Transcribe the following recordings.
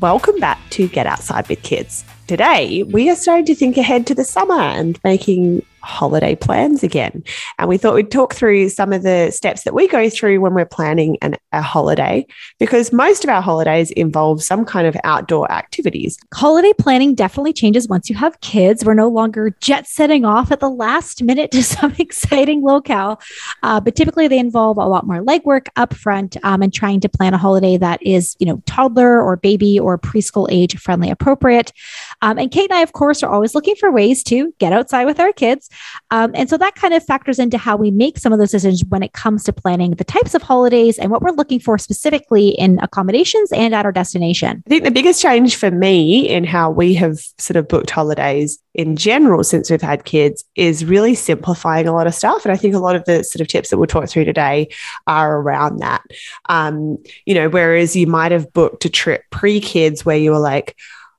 Welcome back to Get Outside with Kids. Today, we are starting to think ahead to the summer and making holiday plans again. And we thought we'd talk through some of the steps that we go through when we're planning a holiday, because most of our holidays involve some kind of outdoor activities. Holiday planning definitely changes once you have kids. We're no longer jet setting off at the last minute to some exciting locale, but typically they involve a lot more legwork up front and trying to plan a holiday that is, toddler or baby or preschool age friendly appropriate. And Kate and I, of course, are always looking for ways to get outside with our kids. And so that kind of factors into how we make some of those decisions when it comes to planning the types of holidays and what we're looking for specifically in accommodations and at our destination. I think the biggest change for me in how we have sort of booked holidays in general since we've had kids is really simplifying a lot of stuff. And I think a lot of the sort of tips that we'll talk through today are around that. Whereas you might have booked a trip pre-kids where you were like,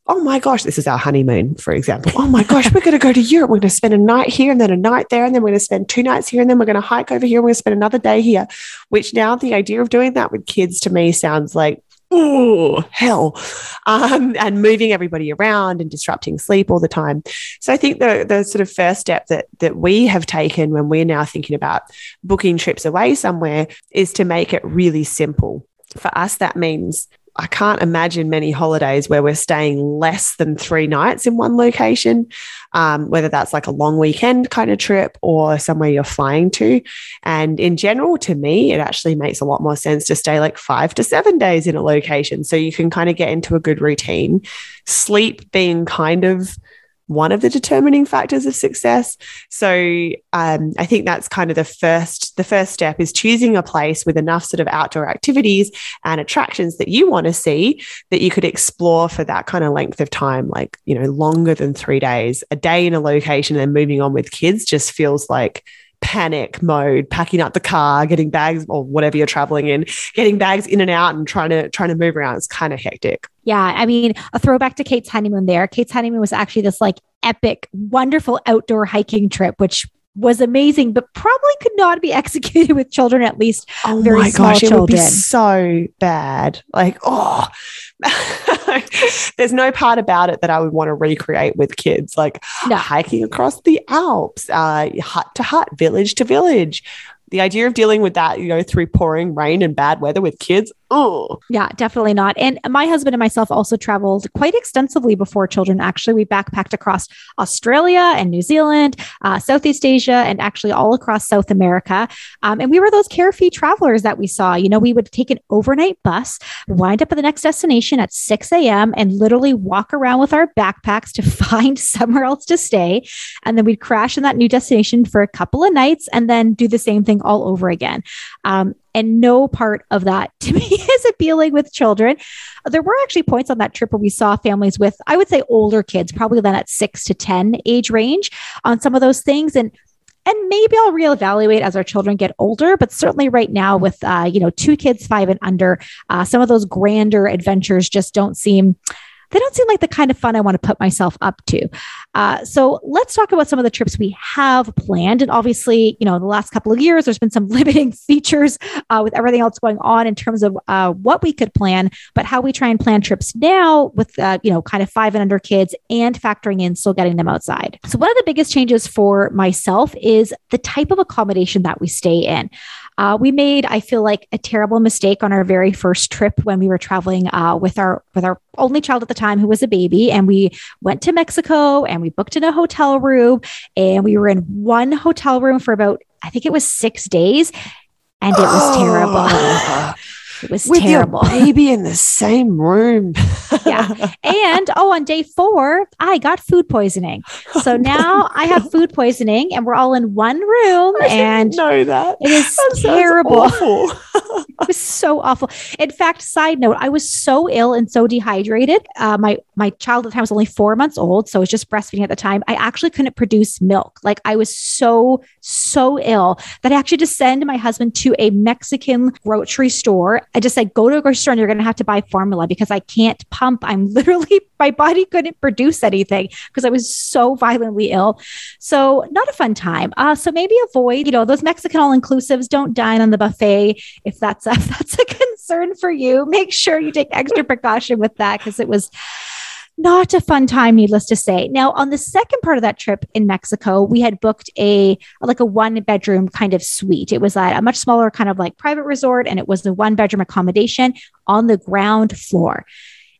oh my gosh, this is our honeymoon, for example. Oh my gosh, we're going to go to Europe. We're going to spend a night here and then a night there. And then we're going to spend 2 nights here. And then we're going to hike over here. And we're going to spend another day here, which now the idea of doing that with kids to me sounds like, oh, hell. And moving everybody around and disrupting sleep all the time. So I think the sort of first step that we have taken when we're now thinking about booking trips away somewhere is to make it really simple. For us, that means I can't imagine many holidays where we're staying less than 3 nights in one location, whether that's like a long weekend kind of trip or somewhere you're flying to. And in general, to me, it actually makes a lot more sense to stay like 5 to 7 days in a location. So you can kind of get into a good routine, sleep being kind of one of the determining factors of success. So I think that's kind of the first step is choosing a place with enough sort of outdoor activities and attractions that you want to see that you could explore for that kind of length of time, like, longer than 3 days. A day in a location and moving on with kids just feels like panic mode, packing up the car, getting bags or whatever you're traveling in, getting bags in and out and trying to move around. It's kind of hectic. Yeah. I mean, a throwback to Kate's honeymoon there. Kate's honeymoon was actually this like epic, wonderful outdoor hiking trip, which was amazing, but probably could not be executed with children, at least very small children. Oh my gosh, it would be so bad. Like, oh, there's no part about it that I would want to recreate with kids. Like hiking across the Alps, hut to hut, village to village. The idea of dealing with that, through pouring rain and bad weather with kids. Oh, yeah, definitely not. And my husband and myself also traveled quite extensively before children. Actually, we backpacked across Australia and New Zealand, Southeast Asia, and actually all across South America. And we were those carefree travelers that we saw. We would take an overnight bus, wind up at the next destination at 6 a.m. and literally walk around with our backpacks to find somewhere else to stay. And then we'd crash in that new destination for a couple of nights and then do the same thing all over again. And no part of that to me is appealing with children. There were actually points on that trip where we saw families with, I would say, older kids, probably then at 6 to 10 age range on some of those things. And maybe I'll reevaluate as our children get older, but certainly right now with, 2 kids, 5 and under, some of those grander adventures just don't seem like the kind of fun I want to put myself up to. So let's talk about some of the trips we have planned. And obviously, in the last couple of years, there's been some limiting features with everything else going on in terms of what we could plan, but how we try and plan trips now with, kind of 5 and under kids and factoring in still getting them outside. So one of the biggest changes for myself is the type of accommodation that we stay in. We made, I feel like, a terrible mistake on our very first trip when we were traveling with our only child at the time, who was a baby. And we went to Mexico and we booked in a hotel room and we were in one hotel room for about, I think it was 6 days. And it was terrible. It was with terrible. Your baby in the same room. Yeah. And on day 4, I got food poisoning. So now I have food poisoning and we're all in one room. I didn't know that. It is that terrible. Awful. It was so awful. In fact, side note, I was so ill and so dehydrated. My child at the time was only 4 months old. So it was just breastfeeding at the time. I actually couldn't produce milk. Like I was so ill that I actually just sent my husband to a Mexican grocery store. I just said, go to a grocery store and you're going to have to buy formula because I can't pump. My body couldn't produce anything because I was so violently ill. So not a fun time. So maybe avoid, those Mexican all-inclusives. Don't dine on the buffet if that's a concern. concern for you. Make sure you take extra precaution with that, because it was not a fun time, needless to say. Now, on the second part of that trip in Mexico, we had booked a 1-bedroom kind of suite. It was at a much smaller kind of like private resort, and it was the 1-bedroom accommodation on the ground floor.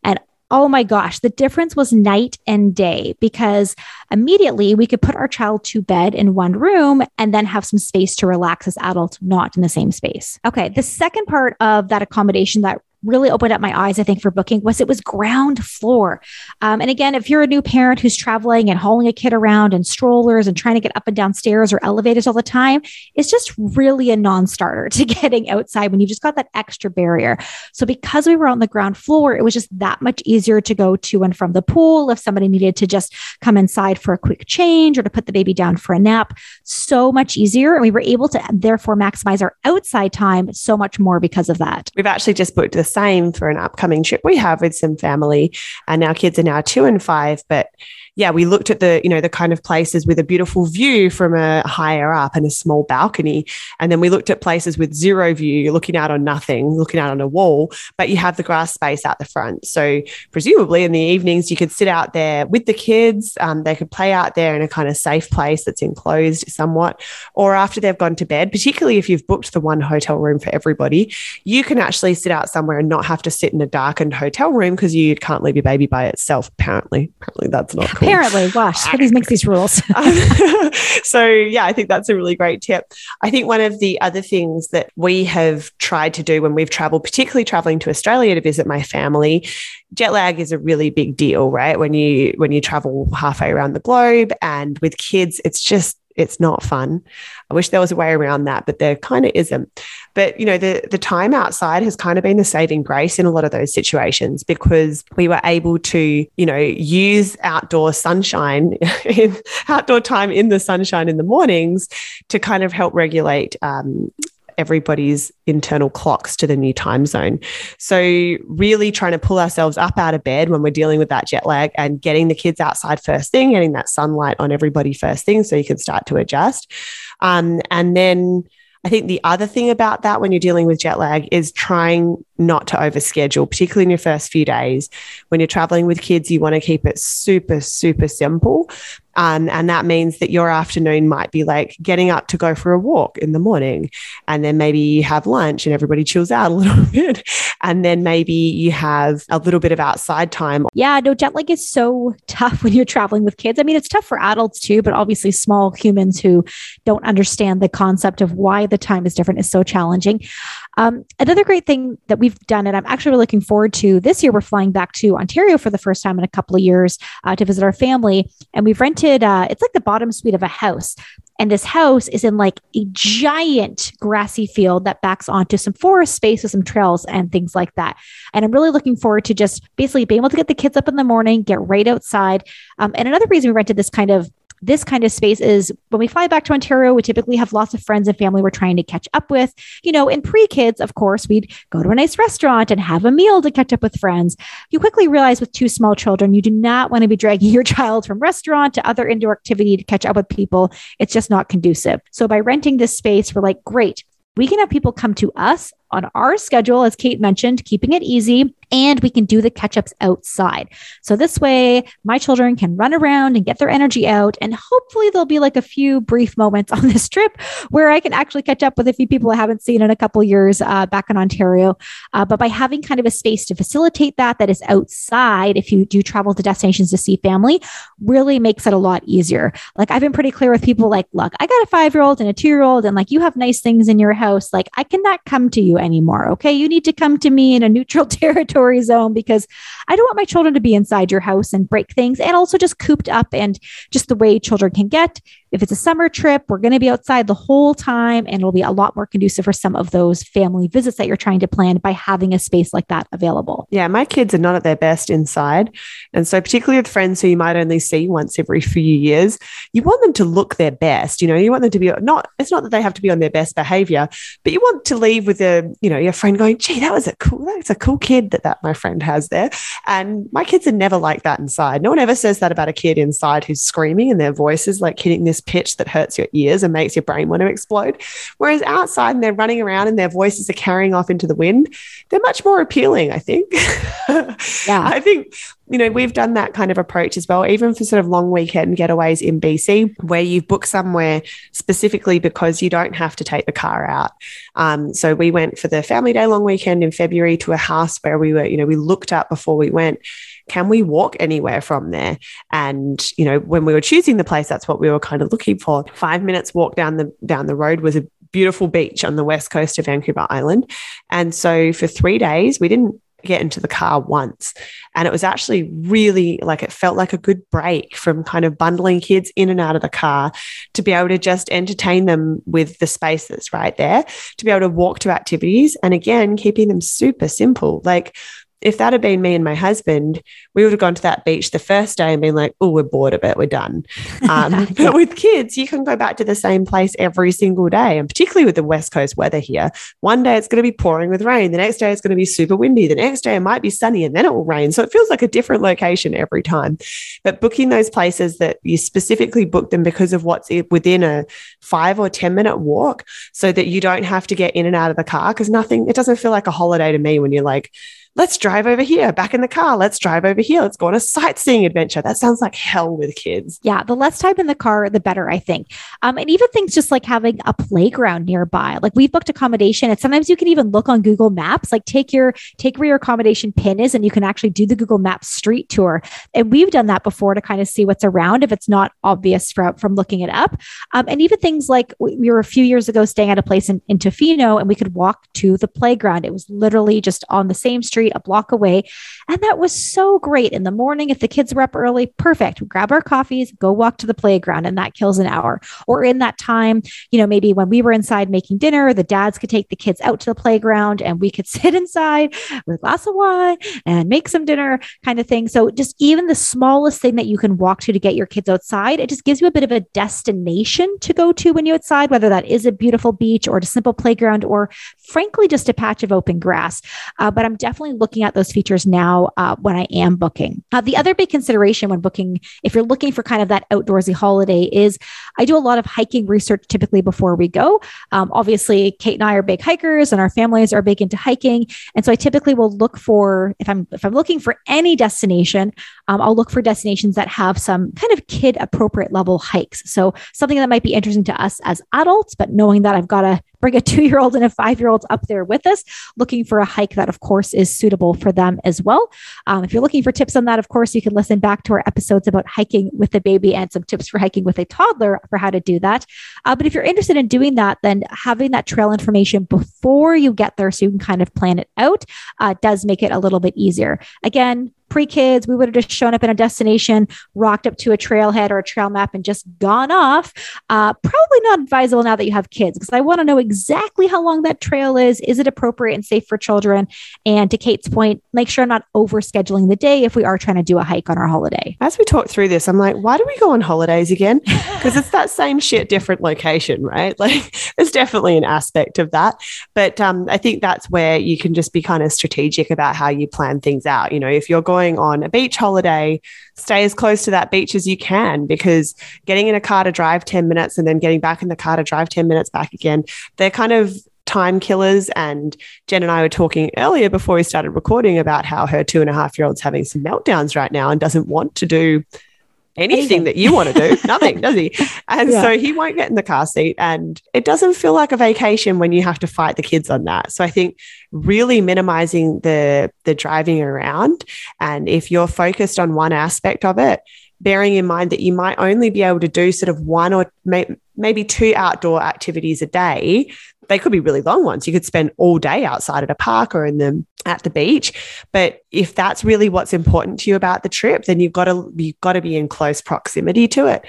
And oh my gosh, the difference was night and day, because immediately we could put our child to bed in one room and then have some space to relax as adults, not in the same space. Okay. The second part of that accommodation that really opened up my eyes, I think, for booking was it was ground floor. And again, if you're a new parent who's traveling and hauling a kid around in strollers and trying to get up and down stairs or elevators all the time, it's just really a non-starter to getting outside when you've just got that extra barrier. So because we were on the ground floor, it was just that much easier to go to and from the pool if somebody needed to just come inside for a quick change or to put the baby down for a nap. So much easier. And we were able to therefore maximize our outside time so much more because of that. We've actually just booked the same for an upcoming trip we have with some family, and our kids are now 2 and 5, but yeah, we looked at the kind of places with a beautiful view from a higher up and a small balcony. And then we looked at places with zero view. You're looking out on nothing, looking out on a wall, but you have the grass space out the front. So presumably in the evenings, you could sit out there with the kids. They could play out there in a kind of safe place that's enclosed somewhat. Or after they've gone to bed, particularly if you've booked the one hotel room for everybody, you can actually sit out somewhere and not have to sit in a darkened hotel room, because you can't leave your baby by itself, apparently. Apparently that's not cool. Apparently, gosh, Heather makes these rules. So yeah, I think that's a really great tip. I think one of the other things that we have tried to do when we've traveled, particularly traveling to Australia to visit my family, jet lag is a really big deal, right? When you travel halfway around the globe, and with kids, it's not fun. I wish there was a way around that, but there kind of isn't. But, the time outside has kind of been the saving grace in a lot of those situations, because we were able to, use outdoor sunshine, outdoor time in the sunshine in the mornings to kind of help regulate everybody's internal clocks to the new time zone. So really trying to pull ourselves up out of bed when we're dealing with that jet lag, and getting the kids outside first thing, getting that sunlight on everybody first thing so you can start to adjust. And then I think the other thing about that when you're dealing with jet lag is trying not to overschedule, particularly in your first few days. When you're traveling with kids, you want to keep it super, super simple. And that means that your afternoon might be like getting up to go for a walk in the morning, and then maybe you have lunch and everybody chills out a little bit, and then maybe you have a little bit of outside time. Yeah, no, jet lag is so tough when you're traveling with kids. I mean, it's tough for adults too, but obviously small humans who don't understand the concept of why the time is different is so challenging. Another great thing that we've done, and I'm actually really looking forward to this year, we're flying back to Ontario for the first time in a couple of years to visit our family. And we've rented, it's like the bottom suite of a house. And this house is in like a giant grassy field that backs onto some forest space with some trails and things like that. And I'm really looking forward to just basically being able to get the kids up in the morning, get right outside. And another reason we rented this kind of space is when we fly back to Ontario, we typically have lots of friends and family we're trying to catch up with. In pre-kids, of course, we'd go to a nice restaurant and have a meal to catch up with friends. You quickly realize with 2 small children, you do not want to be dragging your child from restaurant to other indoor activity to catch up with people. It's just not conducive. So by renting this space, we're like, great, we can have people come to us on our schedule, as Kate mentioned, keeping it easy, and we can do the catch-ups outside. So this way, my children can run around and get their energy out, and hopefully there'll be like a few brief moments on this trip where I can actually catch up with a few people I haven't seen in a couple of years back in Ontario. But by having kind of a space to facilitate that is outside, if you do travel to destinations to see family, really makes it a lot easier. Like, I've been pretty clear with people, like, look, I got a 5-year-old and a 2-year-old, and like, you have nice things in your house. Like, I cannot come to you anymore. Okay. You need to come to me in a neutral territory zone, because I don't want my children to be inside your house and break things, and also just cooped up, and just the way children can get. If it's a summer trip, we're going to be outside the whole time, and it'll be a lot more conducive for some of those family visits that you're trying to plan by having a space like that available. Yeah. My kids are not at their best inside. And so particularly with friends who you might only see once every few years, you want them to look their best. You want them to be it's not that they have to be on their best behavior, but you want to leave with your friend going, gee, that's a cool kid that my friend has there. And my kids are never like that inside. No one ever says that about a kid inside who's screaming and their voice is like hitting this pitch that hurts your ears and makes your brain want to explode. Whereas outside and they're running around and their voices are carrying off into the wind, they're much more appealing, I think. Yeah. I think, you know, we've done that kind of approach as well, even for sort of long weekend getaways in BC, where you've booked somewhere specifically because you don't have to take the car out. So we went for the family day long weekend in February to a house where we were, you know, we looked up before we went, can we walk anywhere from there? And, you know, when we were choosing the place, that's what we were kind of looking for. 5 minutes walk down the road was a beautiful beach on the west coast of Vancouver Island. And so for 3 days, we didn't get into the car once. And it was actually really like, it felt like a good break from kind of bundling kids in and out of the car to be able to just entertain them with the space that's right there, to be able to walk to activities. And again, keeping them super simple. Like, if that had been me and my husband, we would have gone to that beach the first day and been like, oh, we're bored of it, we're done. But with kids, you can go back to the same place every single day. And particularly with the West Coast weather here, one day it's going to be pouring with rain. The next day it's going to be super windy. The next day it might be sunny and then it will rain. So it feels like a different location every time. But booking those places that you specifically book them because of what's within a 5 or 10 minute walk, so that you don't have to get in and out of the car, because nothing, it doesn't feel like a holiday to me when you're like, let's drive over here, back in the car. Let's drive over here. Let's go on a sightseeing adventure. That sounds like hell with kids. Yeah, the less time in the car, the better, I think. And even things just like having a playground nearby. Like, we've booked accommodation, and sometimes you can even look on Google Maps, like take where your accommodation pin is, and you can actually do the Google Maps street tour. And we've done that before to kind of see what's around if it's not obvious from looking it up. And even things like, we were a few years ago staying at a place in Tofino, and we could walk to the playground. It was literally just on the same street, a block away. And that was so great. In the morning, if the kids were up early, perfect. We grab our coffees, go walk to the playground, and that kills an hour. Or in that time, you know, maybe when we were inside making dinner, the dads could take the kids out to the playground and we could sit inside with a glass of wine and make some dinner kind of thing. So just even the smallest thing that you can walk to get your kids outside, it just gives you a bit of a destination to go to when you're outside, whether that is a beautiful beach or a simple playground, or frankly, just a patch of open grass. But I'm definitely looking at those features now when I am booking. The other big consideration when booking, if you're looking for kind of that outdoorsy holiday, is I do a lot of hiking research typically before we go. Obviously, Kate and I are big hikers and our families are big into hiking. And so I typically will look for, if I'm looking for any destination, I'll look for destinations that have some kind of kid appropriate level hikes. So something that might be interesting to us as adults, but knowing that I've got to bring a 2-year-old and a 5-year-old up there with us, looking for a hike that, of course, is suitable for them as well. If you're looking for tips on that, of course, you can listen back to our episodes about hiking with a baby and some tips for hiking with a toddler for how to do that. But if you're interested in doing that, then having that trail information before you get there so you can kind of plan it out does make it a little bit easier. Again, pre-kids, we would have just shown up in a destination, rocked up to a trailhead or a trail map and just gone off. Probably not advisable now that you have kids, because I want to know exactly how long that trail is. Is it appropriate and safe for children? And to Kate's point, make sure I'm not overscheduling the day if we are trying to do a hike on our holiday. As we talk through this, I'm like, why do we go on holidays again? Because it's that same shit, different location, right? Like, there's definitely an aspect of that. But I think that's where you can just be kind of strategic about how you plan things out. You know, if you're going on a beach holiday, stay as close to that beach as you can, because getting in a car to drive 10 minutes and then getting back in the car to drive 10 minutes back again, they're kind of time killers. And Jen and I were talking earlier before we started recording about how her 2.5-year-old's having some meltdowns right now and doesn't want to do anything that you want to do. Nothing, does he? And so he won't get in the car seat. And it doesn't feel like a vacation when you have to fight the kids on that. So I think really minimizing the driving around. And if you're focused on one aspect of it, bearing in mind that you might only be able to do sort of one or maybe 2 outdoor activities a day. They could be really long ones. You could spend all day outside at a park or at the beach. But if that's really what's important to you about the trip, then you've got to be in close proximity to it.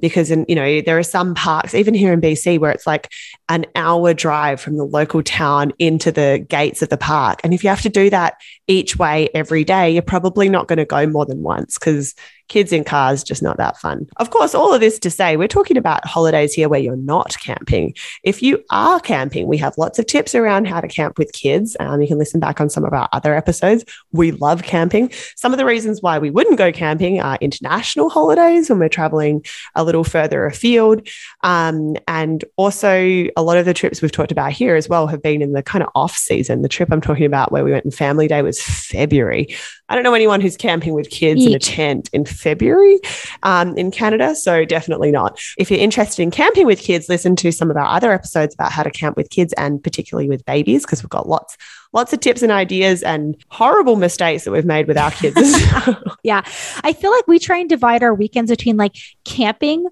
Because, you know, there are some parks, even here in BC, where it's like an hour drive from the local town into the gates of the park. And if you have to do that each way every day, you're probably not going to go more than once, because Kids in cars, just not that fun. Of course, all of this to say, we're talking about holidays here where you're not camping. If you are camping, we have lots of tips around how to camp with kids. You can listen back on some of our other episodes. We love camping. Some of the reasons why we wouldn't go camping are international holidays when we're traveling a little further afield. And also a lot of the trips we've talked about here as well have been in the kind of off season. The trip I'm talking about where we went on family day was February. I don't know anyone who's camping with kids in a tent in February in Canada, so definitely not. If you're interested in camping with kids, listen to some of our other episodes about how to camp with kids and particularly with babies, because we've got lots of tips and ideas and horrible mistakes that we've made with our kids. Yeah. I feel like we try and divide our weekends between camping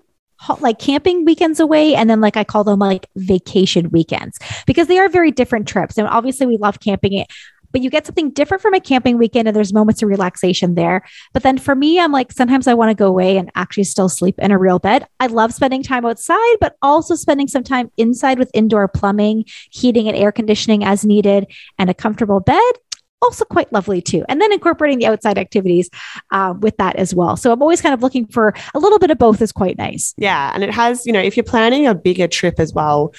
weekends away. And then I call them vacation weekends because they are very different trips. And obviously we love camping it, but you get something different from a camping weekend and there's moments of relaxation there. But then for me, I'm sometimes I want to go away and actually still sleep in a real bed. I love spending time outside, but also spending some time inside with indoor plumbing, heating and air conditioning as needed, and a comfortable bed. Also quite lovely too. And then incorporating the outside activities with that as well. So I'm always kind of looking for a little bit of both is quite nice. Yeah. And it has, if you're planning a bigger trip as well,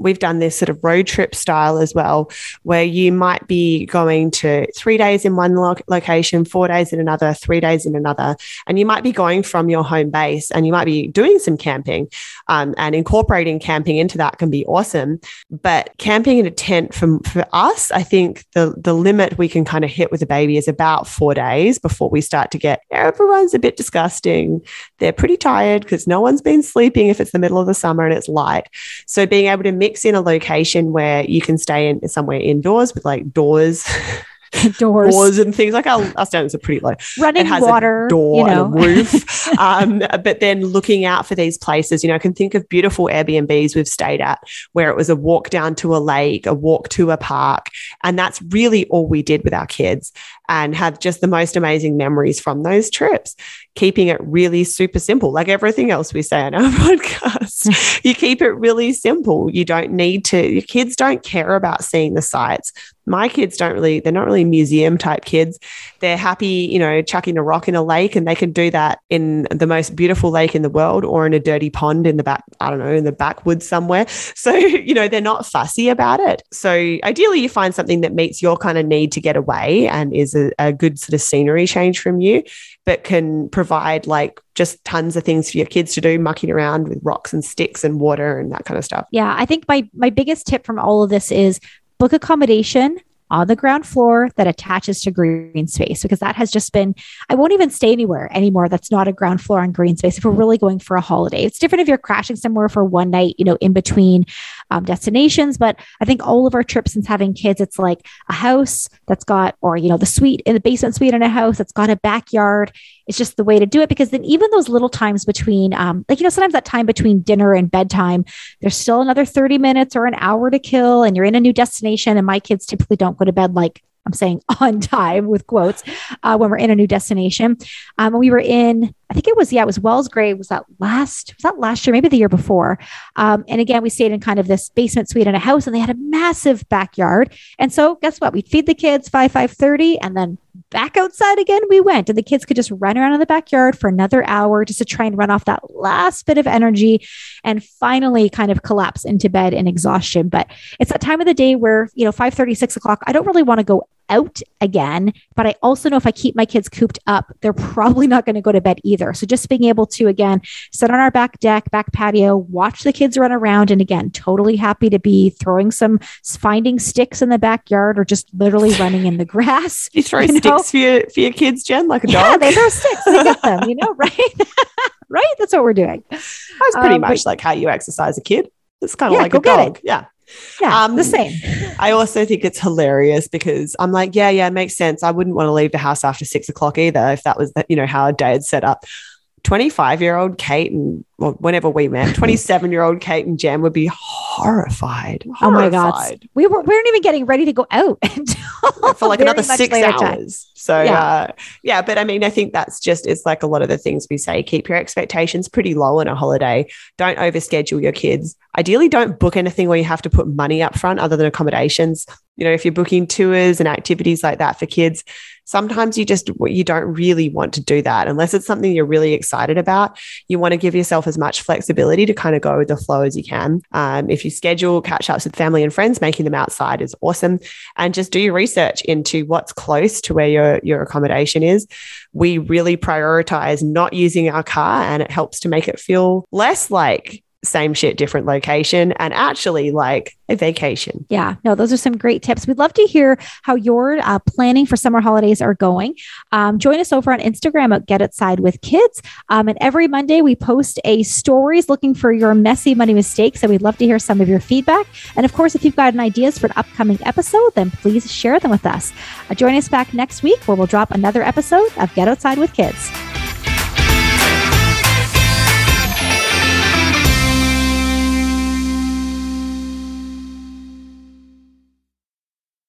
we've done this sort of road trip style as well, where you might be going to 3 days in one location, 4 days in another, 3 days in another. And you might be going from your home base and you might be doing some camping and incorporating camping into that can be awesome. But camping in a tent for us, I think the limit we can kind of hit with a baby is about 4 days before we start to get, everyone's a bit disgusting. They're pretty tired because no one's been sleeping if it's the middle of the summer and it's light. So being able to mix in a location where you can stay in somewhere indoors with doors. Doors and things like our standards are pretty low. Running water, a door, and a roof. But then looking out for these places, I can think of beautiful Airbnbs we've stayed at where it was a walk down to a lake, a walk to a park, and that's really all we did with our kids. And have just the most amazing memories from those trips, keeping it really super simple. Like everything else we say on our podcast, you keep it really simple. You don't need to, your kids don't care about seeing the sights. My kids they're not really museum type kids. They're happy, chucking a rock in a lake and they can do that in the most beautiful lake in the world or in a dirty pond in the back, I don't know, in the backwoods somewhere. So, they're not fussy about it. So ideally you find something that meets your kind of need to get away and is a good sort of scenery change from you, but can provide just tons of things for your kids to do, mucking around with rocks and sticks and water and that kind of stuff. Yeah. I think my biggest tip from all of this is book accommodation on the ground floor that attaches to green space, because that has just been, I won't even stay anywhere anymore that's not a ground floor on green space if we're really going for a holiday. It's different if you're crashing somewhere for one night, in between destinations. But I think all of our trips since having kids, it's a house that's got, or, the suite in the basement suite in a house that's got a backyard. It's just the way to do it, because then even those little times between, sometimes that time between dinner and bedtime, there's still another 30 minutes or an hour to kill and you're in a new destination. And my kids typically don't go to bed I'm saying on time with quotes when we're in a new destination. We were in, I think it was Wells Grey. Was that last year? Maybe the year before. And again, we stayed in kind of this basement suite in a house and they had a massive backyard. And so guess what? We'd feed the kids 5:30 and then back outside again we went, and the kids could just run around in the backyard for another hour just to try and run off that last bit of energy and finally kind of collapse into bed in exhaustion. But it's that time of the day where, 5:30, 6 o'clock, I don't really want to go out again, but I also know if I keep my kids cooped up, they're probably not going to go to bed either. So just being able to, again, sit on our back patio, watch the kids run around. And again, totally happy to be finding sticks in the backyard or just literally running in the grass. You throw sticks for your kids, Jen, like a dog? Yeah, they throw sticks. They get them, right? Right? That's what we're doing. That's pretty much like how you exercise a kid. It's kind of like a dog. Yeah. Yeah, the same. I also think it's hilarious because I'm like, yeah, it makes sense. I wouldn't want to leave the house after 6 o'clock either if that was, how our day had set up. 25-year-old Kate and, well, whenever we met, 27-year-old Kate and Jen would be horrified. Oh my God. We weren't even getting ready to go out until for another 6 hours. So, yeah. But I mean, I think that's just, it's like a lot of the things we say, keep your expectations pretty low on a holiday. Don't overschedule your kids. Ideally, don't book anything where you have to put money up front other than accommodations. If you're booking tours and activities like that for kids, sometimes you don't really want to do that unless it's something you're really excited about. You want to give yourself as much flexibility to kind of go with the flow as you can. If you schedule catch-ups with family and friends, making them outside is awesome. And just do your research into what's close to where your accommodation is. We really prioritize not using our car, and it helps to make it feel less like same shit, different location, and actually like a vacation. Yeah. No, those are some great tips. We'd love to hear how your planning for summer holidays are going. Join us over on Instagram at Get Outside with Kids. And every Monday we post a stories looking for your messy money mistakes. So we'd love to hear some of your feedback. And of course, if you've got ideas for an upcoming episode, then please share them with us. Join us back next week where we'll drop another episode of Get Outside with Kids.